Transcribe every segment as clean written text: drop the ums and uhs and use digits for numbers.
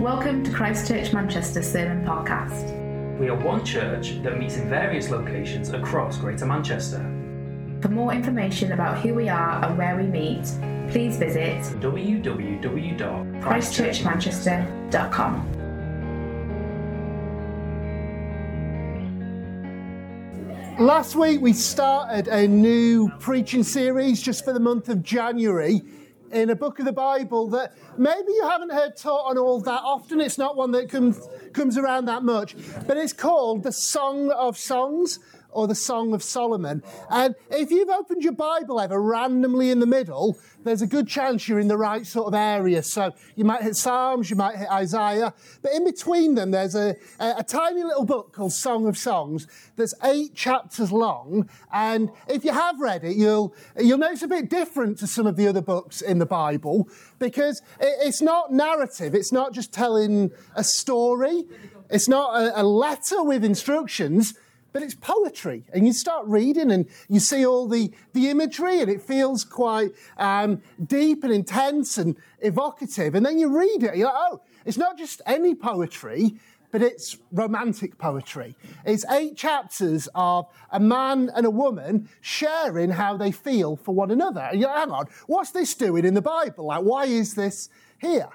Welcome to Christ Church Manchester Sermon Podcast. We are one church that meets in various locations across Greater Manchester. For more information about who we are and where we meet, please visit www.christchurchmanchester.com. Last week we started a new preaching series just for the month of January, in a book of the Bible that maybe you haven't heard taught on all that often. It's not one that comes around that much. But it's called the Song of Songs, or the Song of Solomon. And if you've opened your Bible ever randomly in the middle, there's a good chance you're in the right sort of area. So you might hit Psalms, you might hit Isaiah. But in between them, there's a tiny little book called Song of Songs that's 8 chapters long. And if you have read it, you'll know it's a bit different to some of the other books in the Bible, because it's not narrative. It's not just telling a story. It's not a letter with instructions. But it's poetry, and you start reading and you see all the imagery, and it feels quite deep and intense and evocative. And then you read it, and you're like, oh, it's not just any poetry, but it's romantic poetry. It's 8 chapters of a man and a woman sharing how they feel for one another. And you're like, hang on, what's this doing in the Bible? Like, why is this here?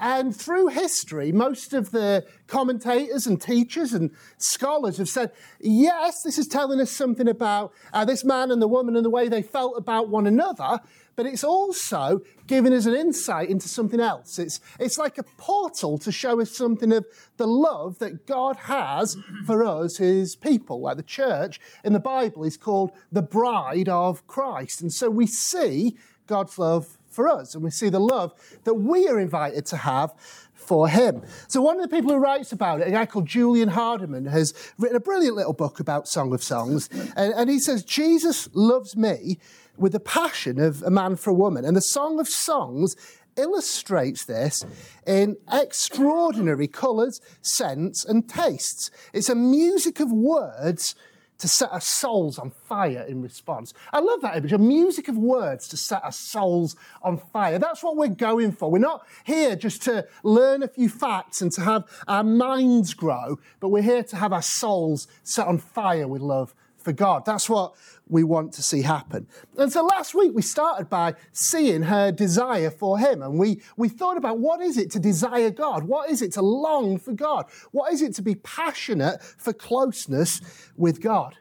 And through history, most of the commentators and teachers and scholars have said, yes, this is telling us something about this man and the woman and the way they felt about one another, but it's also giving us an insight into something else. It's like a portal to show us something of the love that God has for us, his people. Like the church in the Bible is called the bride of Christ. And so we see God's love for us, and we see the love that we are invited to have for him. So one of the people who writes about it, a guy called Julian Hardeman, has written a brilliant little book about Song of Songs, and he says, Jesus loves me with the passion of a man for a woman, and the Song of Songs illustrates this in extraordinary colours, scents and tastes. It's a music of words to set our souls on fire in response. I love that image, a music of words to set our souls on fire. That's what we're going for. We're not here just to learn a few facts and to have our minds grow, but we're here to have our souls set on fire with love for God. That's what we want to see happen. And so last week we started by seeing her desire for him, and we thought about, what is it to desire God? What is it to long for God? What is it to be passionate for closeness with God?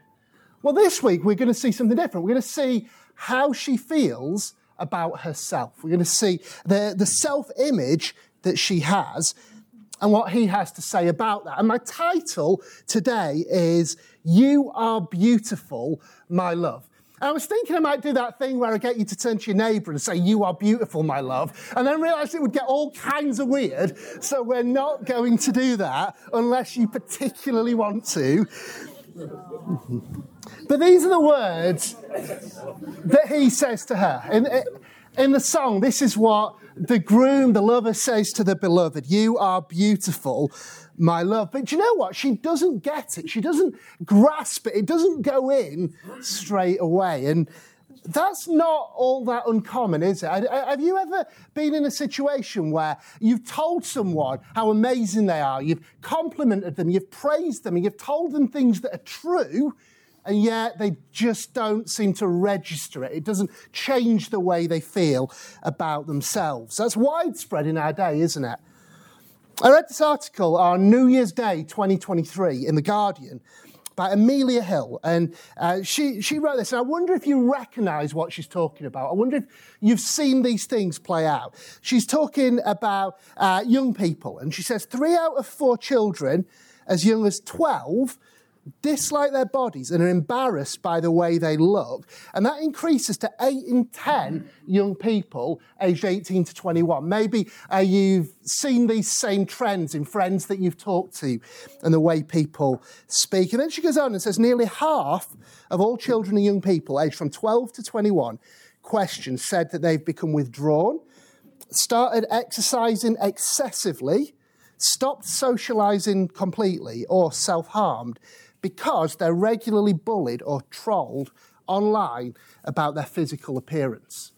Well, this week we're going to see something different. We're going to see how she feels about herself. We're going to see the self-image that she has and what he has to say about that. And my title today is You Are Beautiful, My Love. And I was thinking I might do that thing where I get you to turn to your neighbour and say, you are beautiful, my love. And then realised it would get all kinds of weird. So we're not going to do that unless you particularly want to. But these are the words that he says to her. In the song, this is what the groom, the lover, says to the beloved: you are beautiful, my love. But do you know what? She doesn't get it. She doesn't grasp it. It doesn't go in straight away. And that's not all that uncommon, is it? Have you ever been in a situation where you've told someone how amazing they are, you've complimented them, you've praised them, and you've told them things that are true, and yet they just don't seem to register it? It doesn't change the way they feel about themselves. That's widespread in our day, isn't it? I read this article on New Year's Day 2023 in The Guardian by Amelia Hill, and she wrote this, and I wonder if you recognise what she's talking about. I wonder if you've seen these things play out. She's talking about young people, and she says 3 out of 4 children as young as 12 dislike their bodies and are embarrassed by the way they look. And that increases to 8 in 10 young people aged 18 to 21. Maybe you've seen these same trends in friends that you've talked to and the way people speak. And then she goes on and says, nearly half of all children and young people aged from 12 to 21 questioned said that they've become withdrawn, started exercising excessively, stopped socialising completely, or self-harmed, because they're regularly bullied or trolled online about their physical appearance.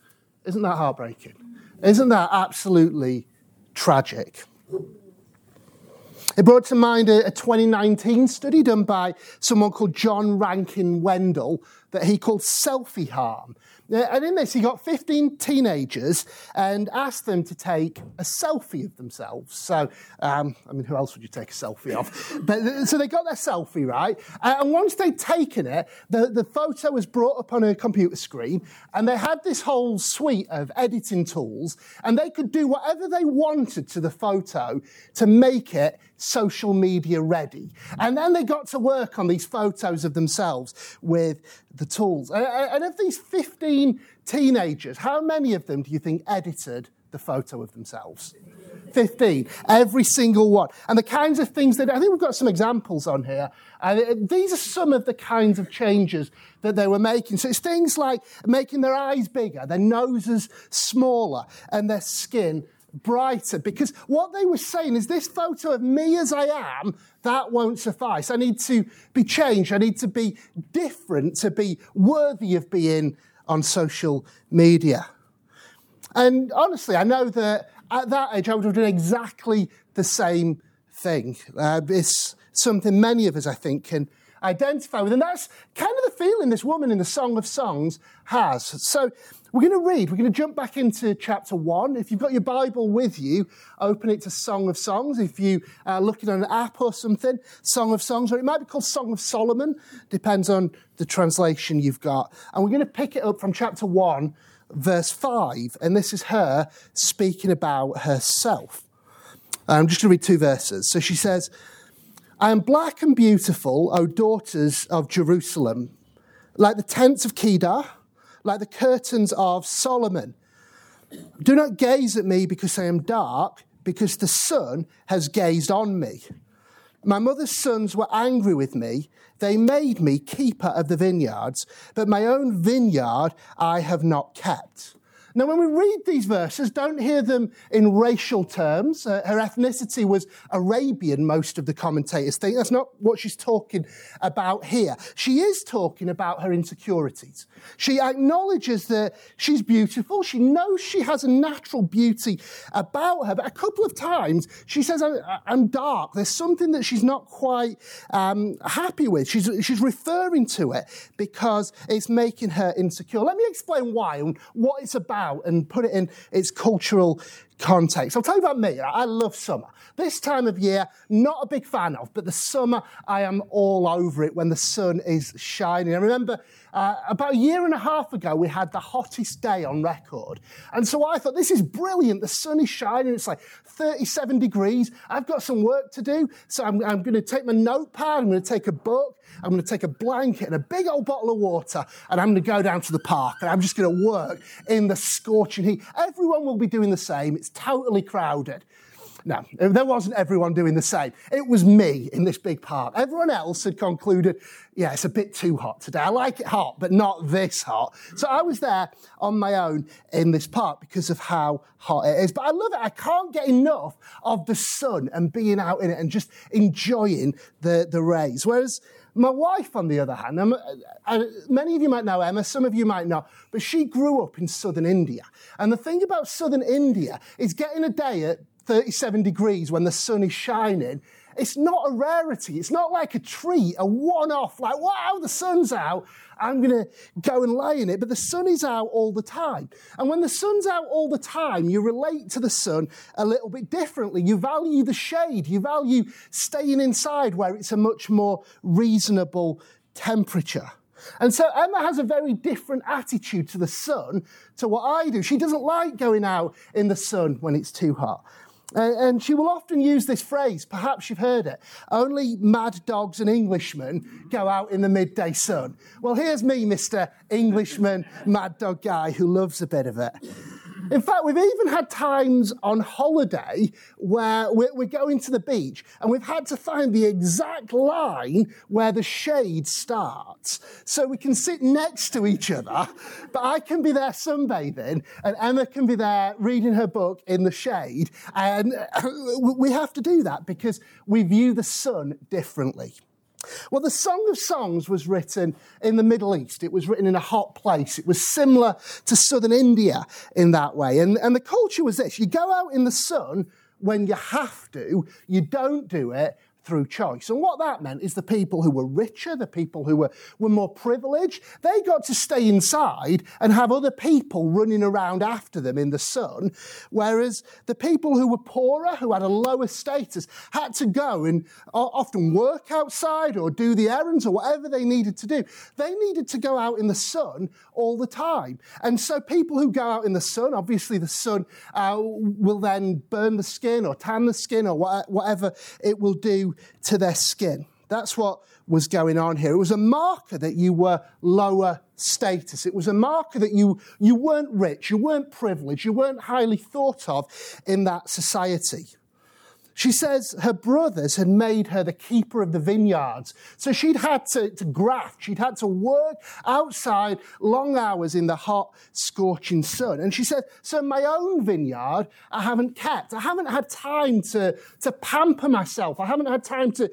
Isn't that heartbreaking? Isn't that absolutely tragic? It brought to mind a 2019 study done by someone called John Rankin Wendell that he called Selfie Harm. And in this, he got 15 teenagers and asked them to take a selfie of themselves. So, who else would you take a selfie of? But so they got their selfie, right? And once they'd taken it, the photo was brought up on a computer screen, and they had this whole suite of editing tools, and they could do whatever they wanted to the photo to make it social media ready. And then they got to work on these photos of themselves with the tools. And of these 15 teenagers, how many of them do you think edited the photo of themselves? 15, every single one. And the kinds of things that, I think we've got some examples on here, and these are some of the kinds of changes that they were making. So it's things like making their eyes bigger, their noses smaller, and their skin brighter, because what they were saying is, this photo of me as I am, that won't suffice. I need to be changed. I need to be different to be worthy of being on social media. And honestly, I know that at that age, I would have done exactly the same thing. It's something many of us, I think, can identify with. And that's kind of the feeling this woman in the Song of Songs has. So we're going to jump back into chapter 1. If you've got your Bible with you, open it to Song of Songs. If you are looking on an app or something, Song of Songs, or it might be called Song of Solomon, depends on the translation you've got. And we're going to pick it up from chapter 1, verse 5. And this is her speaking about herself. I'm just going to read two verses. So she says, "I am black and beautiful, O daughters of Jerusalem, like the tents of Kedar, like the curtains of Solomon. Do not gaze at me because I am dark, because the sun has gazed on me. My mother's sons were angry with me. They made me keeper of the vineyards, but my own vineyard I have not kept." Now, when we read these verses, don't hear them in racial terms. Her ethnicity was Arabian, most of the commentators think. That's not what she's talking about here. She is talking about her insecurities. She acknowledges that she's beautiful. She knows she has a natural beauty about her. But a couple of times, she says, I'm dark. There's something that she's not quite happy with. She's referring to it because it's making her insecure. Let me explain why and what it's about, and put it in its cultural context. I'll tell you about me. I love summer. This time of year, not a big fan of, but the summer, I am all over it when the sun is shining. I remember about a year and a half ago, we had the hottest day on record. And so I thought, this is brilliant. The sun is shining. It's like 37 degrees. I've got some work to do. So I'm going to take my notepad. I'm going to take a book. I'm going to take a blanket and a big old bottle of water. And I'm going to go down to the park. And I'm just going to work in the scorching heat. Everyone will be doing the same. It's totally crowded. No, there wasn't everyone doing the same. It was me in this big park. Everyone else had concluded, yeah, it's a bit too hot today. I like it hot, but not this hot. So I was there on my own in this park because of how hot it is. But I love it. I can't get enough of the sun and being out in it and just enjoying the rays. Whereas my wife, on the other hand, many of you might know Emma, some of you might not, but she grew up in southern India. And the thing about southern India is getting a day at 37 degrees when the sun is shining, it's not a rarity. It's not like a treat, a one-off, like, wow, the sun's out, I'm going to go and lay in it. But the sun is out all the time. And when the sun's out all the time, you relate to the sun a little bit differently. You value the shade. You value staying inside where it's a much more reasonable temperature. And so Emma has a very different attitude to the sun to what I do. She doesn't like going out in the sun when it's too hot. And she will often use this phrase, perhaps you've heard it, only mad dogs and Englishmen go out in the midday sun. Well, here's me, Mr. Englishman, mad dog guy who loves a bit of it. In fact, we've even had times on holiday where we're going to the beach and we've had to find the exact line where the shade starts. So we can sit next to each other, but I can be there sunbathing and Emma can be there reading her book in the shade. And we have to do that because we view the sun differently. Well, the Song of Songs was written in the Middle East. It was written in a hot place. It was similar to southern India in that way. And the culture was this. You go out in the sun when you have to, you don't do it through choice. And what that meant is the people who were richer, the people who were more privileged, they got to stay inside and have other people running around after them in the sun, whereas the people who were poorer, who had a lower status, had to go and often work outside or do the errands or whatever they needed to do. They needed to go out in the sun all the time. And so people who go out in the sun, obviously the sun will then burn the skin or tan the skin or whatever it will do to their skin. That's what was going on here. It was a marker that you were lower status. It was a marker that you weren't rich, you weren't privileged, you weren't highly thought of in that society. She says her brothers had made her the keeper of the vineyards. So she'd had to graft. She'd had to work outside long hours in the hot, scorching sun. And she said, so my own vineyard I haven't kept. I haven't had time to pamper myself. I haven't had time to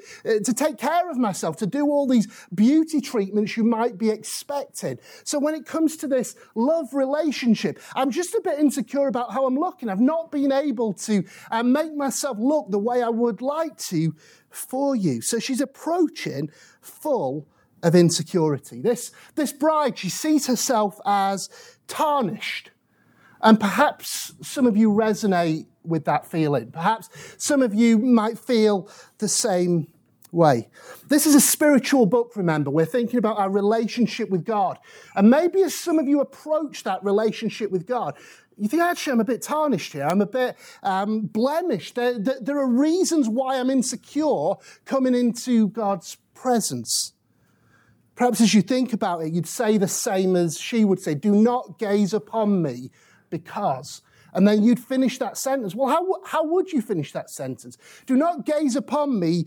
take care of myself, to do all these beauty treatments you might be expecting. So when it comes to this love relationship, I'm just a bit insecure about how I'm looking. I've not been able to make myself look the way I would like to for you. So she's approaching full of insecurity. This bride, she sees herself as tarnished. And perhaps some of you resonate with that feeling. Perhaps some of you might feel the same way. This is a spiritual book, remember. We're thinking about our relationship with God. And maybe as some of you approach that relationship with God, you think, actually, I'm a bit tarnished here. I'm a bit blemished. There are reasons why I'm insecure coming into God's presence. Perhaps as you think about it, you'd say the same as she would say, do not gaze upon me because. And then you'd finish that sentence. Well, how would you finish that sentence? Do not gaze upon me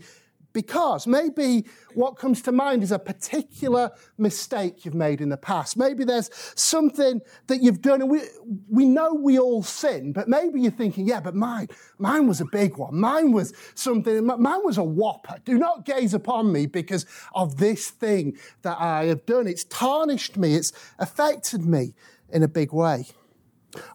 because. Maybe what comes to mind is a particular mistake you've made in the past. Maybe there's something that you've done, and we know we all sin, but maybe you're thinking, yeah, but mine was a big one. Mine was a whopper. Do not gaze upon me because of this thing that I have done. It's tarnished me. It's affected me in a big way.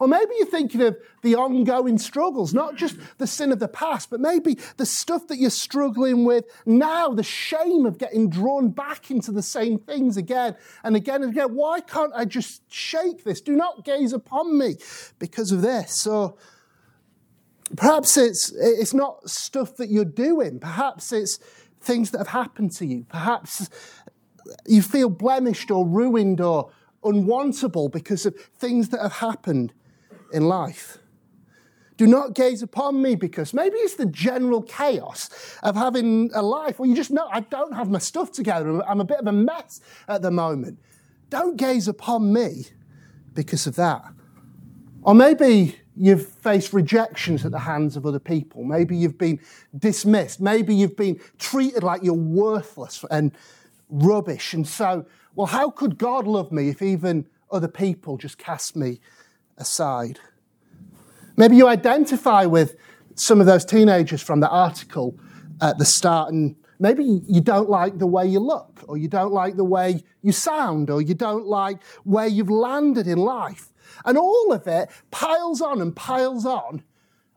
Or maybe you're thinking of the ongoing struggles, not just the sin of the past, but maybe the stuff that you're struggling with now, the shame of getting drawn back into the same things again and again and again. Why can't I just shake this? Do not gaze upon me because of this. So perhaps it's not stuff that you're doing. Perhaps it's things that have happened to you. Perhaps you feel blemished or ruined or unwantable because of things that have happened in life. Do not gaze upon me because maybe it's the general chaos of having a life where you just know I don't have my stuff together. I'm a bit of a mess at the moment. Don't gaze upon me because of that. Or maybe you've faced rejections at the hands of other people. Maybe you've been dismissed. Maybe you've been treated like you're worthless and rubbish. And so, well, how could God love me if even other people just cast me aside? Maybe you identify with some of those teenagers from the article at the start, and maybe you don't like the way you look, or you don't like the way you sound, or you don't like where you've landed in life. And all of it piles on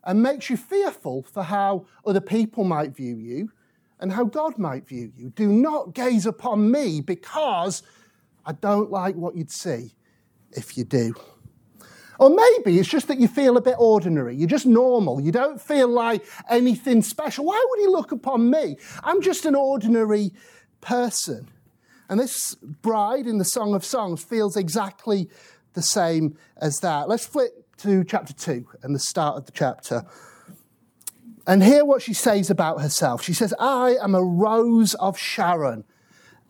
and makes you fearful for how other people might view you and how God might view you. Do not gaze upon me because I don't like what you'd see if you do. Or maybe it's just that you feel a bit ordinary. You're just normal. You don't feel like anything special. Why would he look upon me? I'm just an ordinary person. And this bride in the Song of Songs feels exactly the same as that. Let's flip to chapter 2 and the start of the chapter. And hear what she says about herself. She says, I am a rose of Sharon,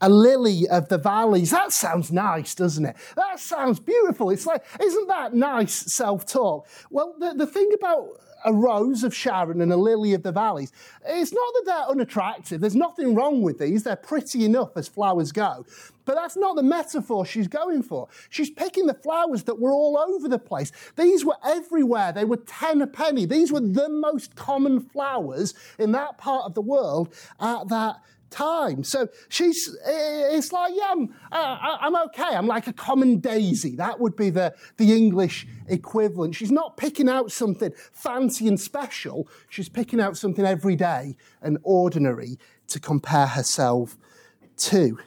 a lily of the valleys. That sounds nice, doesn't it? That sounds beautiful. It's like, isn't that nice self-talk? Well, the thing about a rose of Sharon and a lily of the valleys, it's not that they're unattractive. There's nothing wrong with these. They're pretty enough as flowers go. But that's not the metaphor she's going for. She's picking the flowers that were all over the place. These were everywhere. They were 10 a penny. These were the most common flowers in that part of the world at that time. So it's like, yeah, I'm okay. I'm like a common daisy. That would be the English equivalent. She's not picking out something fancy and special. She's picking out something everyday and ordinary to compare herself to.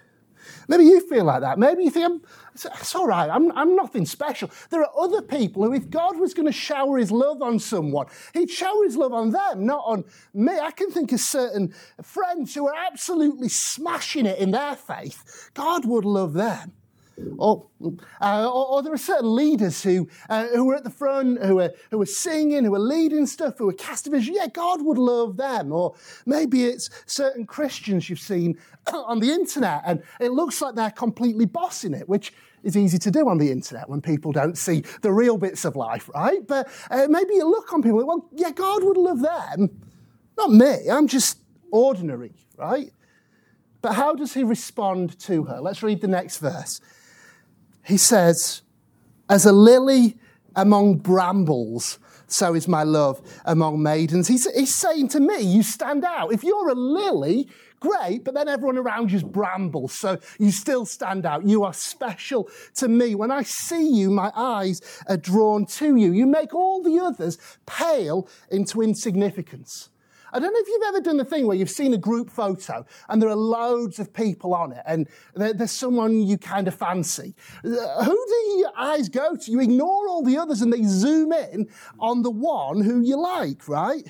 Maybe you feel like that. Maybe you think, it's all right, I'm nothing special. There are other people who, if God was going to shower his love on someone, he'd shower his love on them, not on me. I can think of certain friends who are absolutely smashing it in their faith. God would love them. Or there are certain leaders who are at the front, who are singing, who are leading stuff, who are casting vision. Yeah, God would love them. Or maybe it's certain Christians you've seen on the internet, and it looks like they're completely bossing it, which is easy to do on the internet when people don't see the real bits of life, right? But maybe you look on people, well, yeah, God would love them. Not me, I'm just ordinary, right? But how does he respond to her? Let's read the next verse. He says, as a lily among brambles, so is my love among maidens. He's saying to me, you stand out. If you're a lily, great, but then everyone around you is brambles, so you still stand out. You are special to me. When I see you, my eyes are drawn to you. You make all the others pale into insignificance. I don't know if you've ever done the thing where you've seen a group photo and there are loads of people on it and there's someone you kind of fancy. Who do your eyes go to? You ignore all the others and they zoom in on the one who you like, right?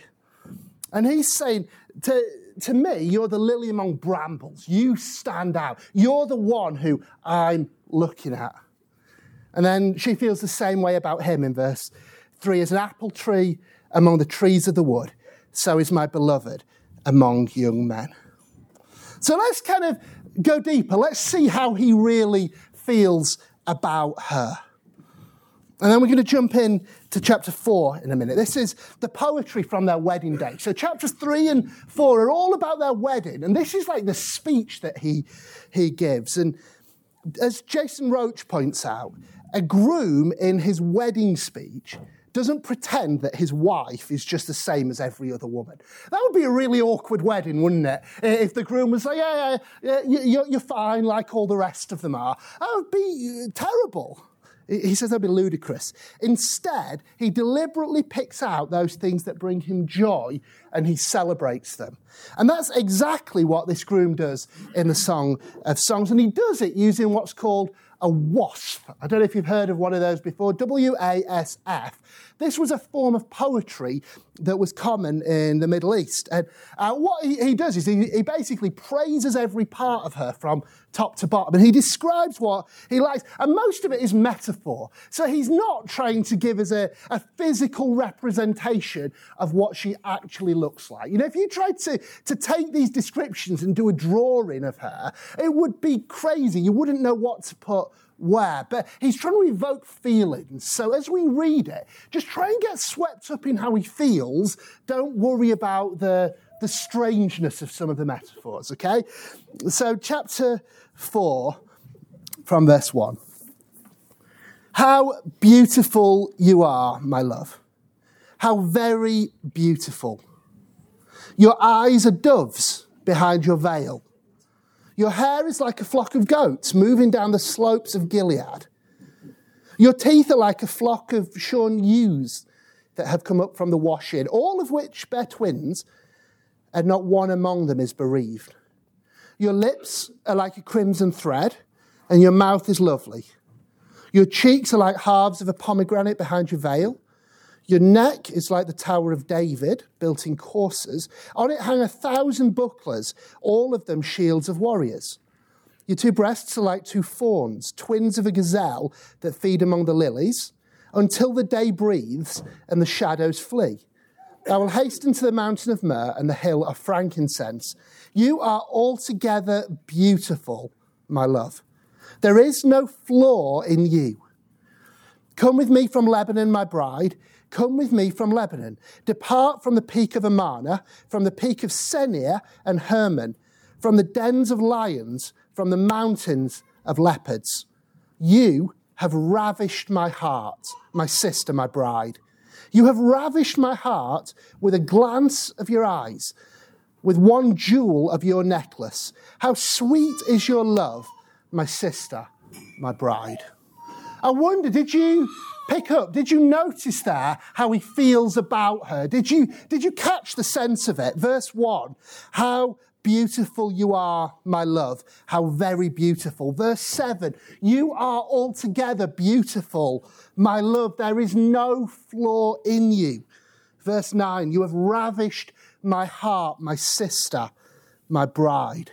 And he's saying to me, you're the lily among brambles. You stand out. You're the one who I'm looking at. And then she feels the same way about him in verse 3. As an apple tree among the trees of the wood, so is my beloved among young men. So let's kind of go deeper. Let's see how he really feels about her. And then we're going to jump in to chapter 4 in a minute. This is the poetry from their wedding day. So chapters 3 and 4 are all about their wedding. And this is like the speech that he gives. And as Jason Roach points out, a groom in his wedding speech doesn't pretend that his wife is just the same as every other woman. That would be a really awkward wedding, wouldn't it? If the groom was like, yeah, you're fine, like all the rest of them are. That would be terrible. He says that'd be ludicrous. Instead, he deliberately picks out those things that bring him joy and he celebrates them. And that's exactly what this groom does in the Song of Songs. And he does it using what's called a wasp. I don't know if you've heard of one of those before, WASF. This was a form of poetry that was common in the Middle East. And what he does is he basically praises every part of her from top to bottom. And he describes what he likes. And most of it is metaphor. So he's not trying to give us a physical representation of what she actually looks like. You know, if you tried to take these descriptions and do a drawing of her, it would be crazy. You wouldn't know what to put where. But he's trying to evoke feelings. So as we read it, just try and get swept up in how he feels. Don't worry about the strangeness of some of the metaphors, okay? So chapter 4 from verse 1. How beautiful you are, my love. How very beautiful. Your eyes are doves behind your veil. Your hair is like a flock of goats moving down the slopes of Gilead. Your teeth are like a flock of shorn ewes that have come up from the washing, all of which bear twins, and not one among them is bereaved. Your lips are like a crimson thread, and your mouth is lovely. Your cheeks are like halves of a pomegranate behind your veil. Your neck is like the Tower of David, built in courses. On it hang 1,000 bucklers, all of them shields of warriors. Your two breasts are like two fawns, twins of a gazelle that feed among the lilies, until the day breathes and the shadows flee. I will hasten to the mountain of myrrh and the hill of frankincense. You are altogether beautiful, my love. There is no flaw in you. Come with me from Lebanon, my bride. Come with me from Lebanon. Depart from the peak of Amana, from the peak of Senir and Hermon, from the dens of lions, from the mountains of leopards. You have ravished my heart, my sister, my bride. You have ravished my heart with a glance of your eyes. with one jewel of your necklace. How sweet is your love, my sister, my bride. I wonder, did you pick up, did you notice there how he feels about her? Did you catch the sense of it? Verse 1, how beautiful you are, my love, how very beautiful. Verse 7, you are altogether beautiful, my love, there is no flaw in you. Verse 9, you have ravished my heart, my sister, my bride.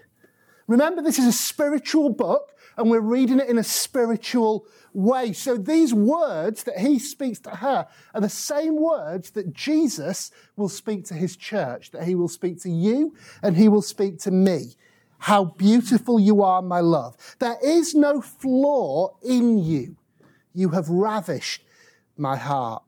Remember, this is a spiritual book, and we're reading it in a spiritual way. So these words that he speaks to her are the same words that Jesus will speak to his church, that he will speak to you and he will speak to me. How beautiful you are, my love. There is no flaw in you. You have ravished my heart.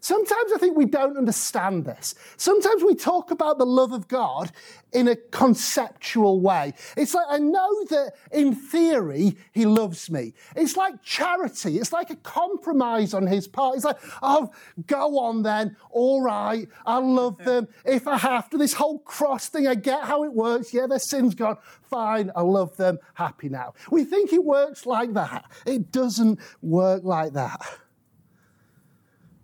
Sometimes I think we don't understand this. Sometimes we talk about the love of God in a conceptual way. It's like, I know that in theory, he loves me. It's like charity. It's like a compromise on his part. It's like, oh, go on then. All right. I love them. If I have to, this whole cross thing, I get how it works. Yeah, their sin's gone. Fine. I love them. Happy now. We think it works like that. It doesn't work like that.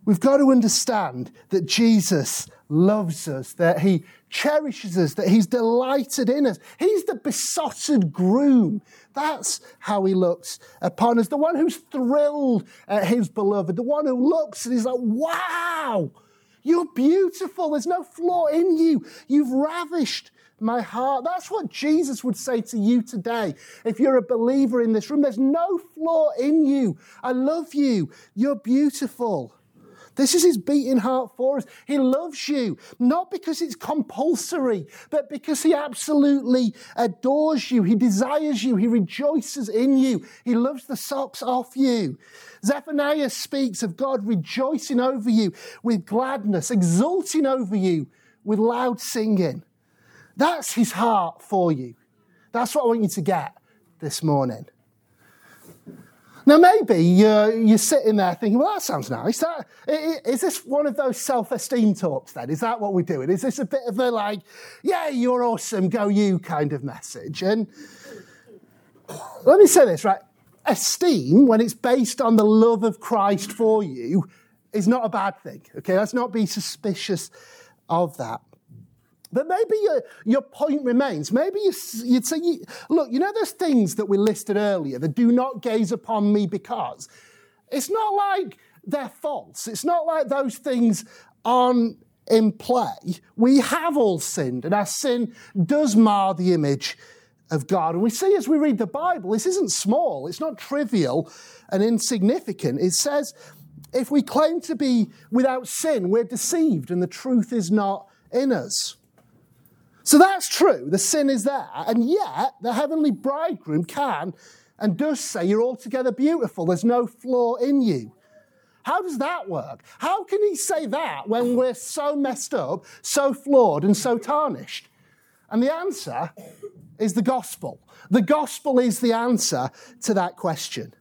We've got to understand that Jesus loves us, that he cherishes us, that he's delighted in us. He's the besotted groom. That's how he looks upon us. The one who's thrilled at his beloved. The one who looks and is like, wow, you're beautiful. There's no flaw in you. You've ravished my heart. That's what Jesus would say to you today. If you're a believer in this room, there's no flaw in you. I love you. You're beautiful. This is his beating heart for us. He loves you, not because it's compulsory, but because he absolutely adores you. He desires you. He rejoices in you. He loves the socks off you. Zephaniah speaks of God rejoicing over you with gladness, exulting over you with loud singing. That's his heart for you. That's what I want you to get this morning. Now, maybe you're sitting there thinking, well, that sounds nice. Is this one of those self-esteem talks then? Is that what we're doing? Is this a bit of a like, yeah, you're awesome, go you kind of message? And let me say this, right? Esteem, when it's based on the love of Christ for you, is not a bad thing, okay? Let's not be suspicious of that. But maybe your point remains. Maybe you'd say, look, you know those things that we listed earlier, the do not gaze upon me because? It's not like they're false. It's not like those things aren't in play. We have all sinned, and our sin does mar the image of God. And we see as we read the Bible, this isn't small. It's not trivial and insignificant. It says, if we claim to be without sin, we're deceived, and the truth is not in us. So that's true, the sin is there, and yet the heavenly bridegroom can and does say, you're altogether beautiful, there's no flaw in you. How does that work? How can he say that when we're so messed up, so flawed and so tarnished? And the answer is the gospel. The gospel is the answer to that question.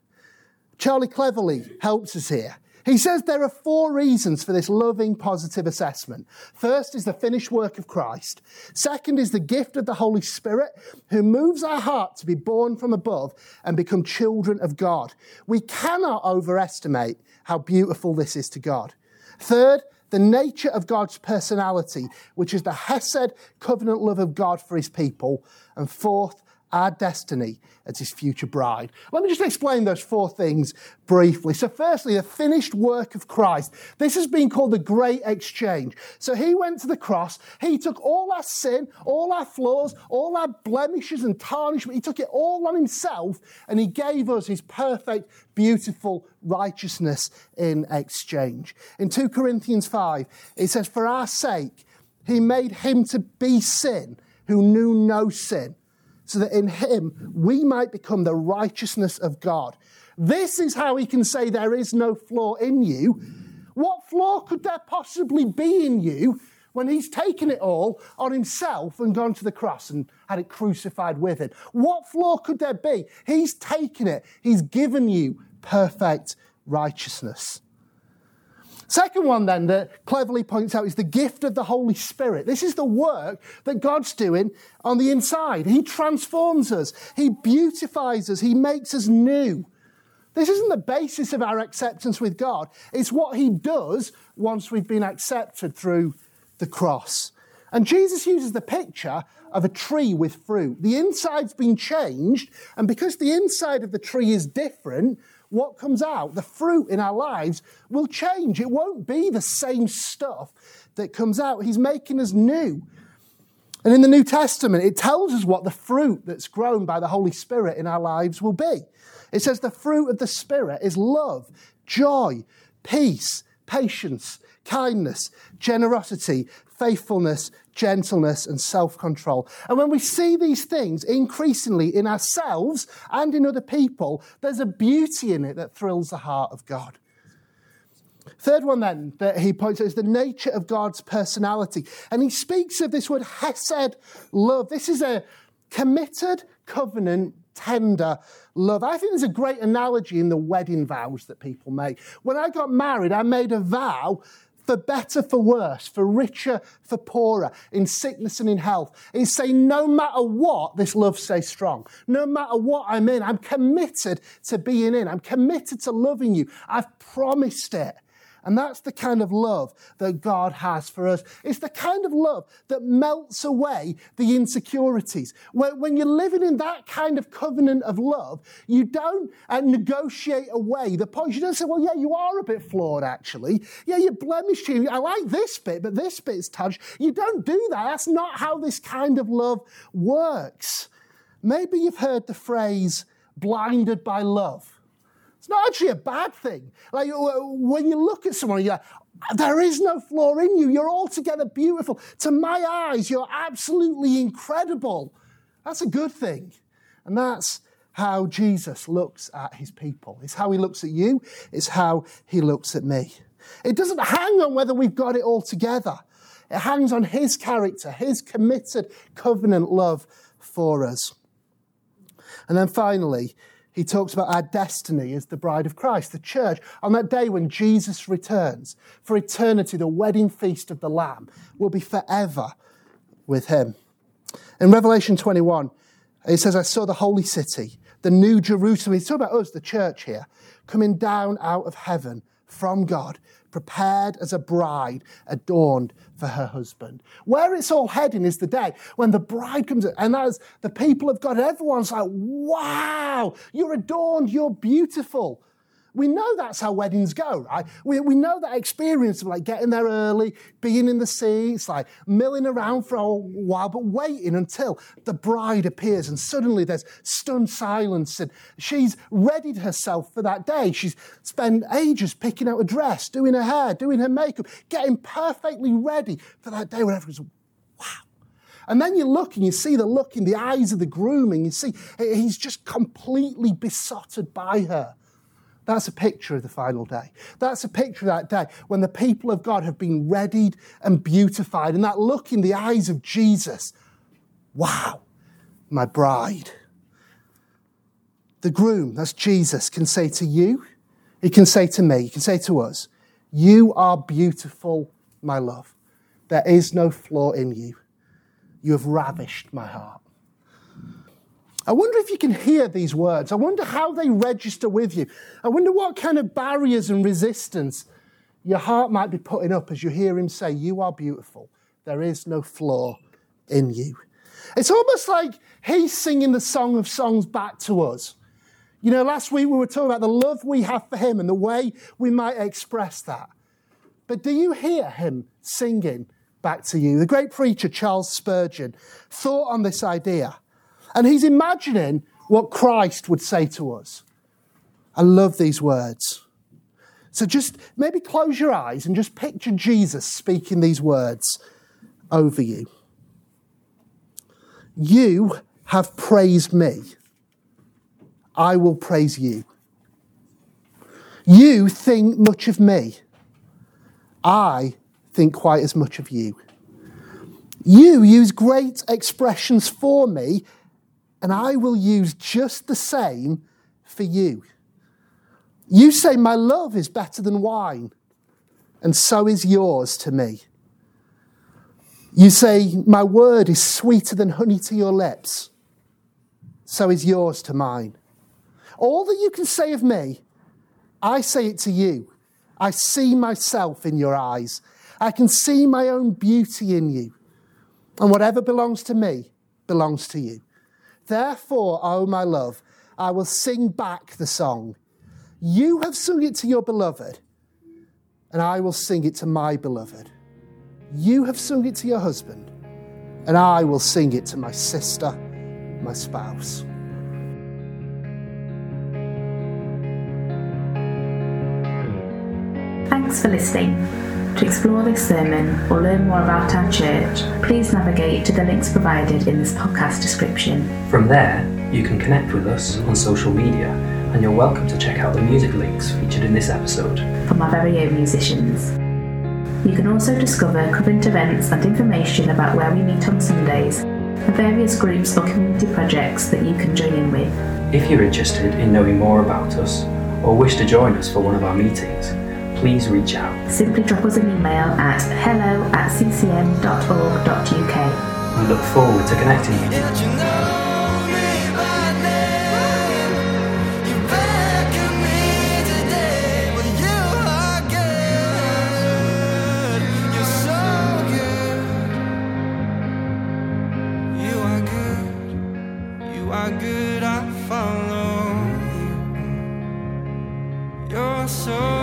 Charlie Cleverly helps us here. He says there are four reasons for this loving, positive assessment. First is the finished work of Christ. Second is the gift of the Holy Spirit, who moves our heart to be born from above and become children of God. We cannot overestimate how beautiful this is to God. Third, the nature of God's personality, which is the Hesed covenant love of God for his people. And fourth, our destiny as his future bride. Let me just explain those four things briefly. So firstly, the finished work of Christ. This has been called the Great Exchange. So he went to the cross. He took all our sin, all our flaws, all our blemishes and tarnishment. He took it all on himself and he gave us his perfect, beautiful righteousness in exchange. In 2 Corinthians 5, it says, for our sake, he made him to be sin who knew no sin, so that in him we might become the righteousness of God. This is how he can say there is no flaw in you. What flaw could there possibly be in you when he's taken it all on himself and gone to the cross and had it crucified with him? What flaw could there be? He's taken it. He's given you perfect righteousness. Second one then that Cleverly points out is the gift of the Holy Spirit. This is the work that God's doing on the inside. He transforms us. He beautifies us. He makes us new. This isn't the basis of our acceptance with God. It's what he does once we've been accepted through the cross. And Jesus uses the picture of a tree with fruit. The inside's been changed, and because the inside of the tree is different, what comes out, the fruit in our lives, will change. It won't be the same stuff that comes out. He's making us new. And in the New Testament, it tells us what the fruit that's grown by the Holy Spirit in our lives will be. It says the fruit of the Spirit is love, joy, peace, patience, kindness, generosity, faithfulness, gentleness, and self-control. And when we see these things increasingly in ourselves and in other people, there's a beauty in it that thrills the heart of God. Third one then that he points out is the nature of God's personality. And he speaks of this word Hesed, love. This is a committed, covenant, tender love. I think there's a great analogy in the wedding vows that people make. When I got married, I made a vow for better, for worse, for richer, for poorer, in sickness and in health. It's saying no matter what, this love stays strong. No matter what I'm in, I'm committed to being in. I'm committed to loving you. I've promised it. And that's the kind of love that God has for us. It's the kind of love that melts away the insecurities. When you're living in that kind of covenant of love, you don't negotiate away the points. You don't say, well, yeah, you are a bit flawed, actually. Yeah, you're blemished here. I like this bit, but this bit's touched. You don't do that. That's not how this kind of love works. Maybe you've heard the phrase, blinded by love. It's not actually a bad thing. Like when you look at someone, you're like, there is no flaw in you. You're altogether beautiful. To my eyes, you're absolutely incredible. That's a good thing. And that's how Jesus looks at his people. It's how he looks at you. It's how he looks at me. It doesn't hang on whether we've got it all together. It hangs on his character, his committed covenant love for us. And then finally, he talks about our destiny as the bride of Christ, the church. On that day when Jesus returns, for eternity, the wedding feast of the Lamb will be forever with him. In Revelation 21, it says, I saw the holy city, the new Jerusalem. He's talking about us, the church here, coming down out of heaven from God, prepared as a bride adorned for her husband. Where it's all heading is the day when the bride comes in, and as the people of God, and everyone's like, wow, you're adorned, you're beautiful. We know that's how weddings go, right? We know that experience of like getting there early, being in the seats, like milling around for a while, but waiting until the bride appears and suddenly there's stunned silence and she's readied herself for that day. She's spent ages picking out a dress, doing her hair, doing her makeup, getting perfectly ready for that day when everyone's wow. And then you look and you see the look in the eyes of the groom and you see he's just completely besotted by her. That's a picture of the final day. That's a picture of that day when the people of God have been readied and beautified. And that look in the eyes of Jesus, wow, my bride. The groom, that's Jesus, can say to you, he can say to me, he can say to us, you are beautiful, my love. There is no flaw in you. You have ravished my heart. I wonder if you can hear these words. I wonder how they register with you. I wonder what kind of barriers and resistance your heart might be putting up as you hear him say, you are beautiful. There is no flaw in you. It's almost like he's singing the Song of Songs back to us. You know, last week we were talking about the love we have for him and the way we might express that. But do you hear him singing back to you? The great preacher Charles Spurgeon thought on this idea. And he's imagining what Christ would say to us. I love these words. So just maybe close your eyes and just picture Jesus speaking these words over you. You have praised me. I will praise you. You think much of me. I think quite as much of you. You use great expressions for me, and I will use just the same for you. You say my love is better than wine. and so is yours to me. You say, my word is sweeter than honey to your lips. So is yours to mine. All that you can say of me, I say it to you. I see myself in your eyes. I can see my own beauty in you. And whatever belongs to me belongs to you. Therefore, O my love, I will sing back the song. You have sung it to your beloved, and I will sing it to my beloved. You have sung it to your husband, and I will sing it to my sister, my spouse. Thanks for listening. To explore this sermon or learn more about our church, please navigate to the links provided in this podcast description. From there, you can connect with us on social media, and you're welcome to check out the music links featured in this episode from our very own musicians. You can also discover current events and information about where we meet on Sundays and various groups or community projects that you can join in with. If you're interested in knowing more about us or wish to join us for one of our meetings, please reach out. Simply drop us an email at hello@ccm.org.uk. We look forward to connecting you. Good, I follow you. You're so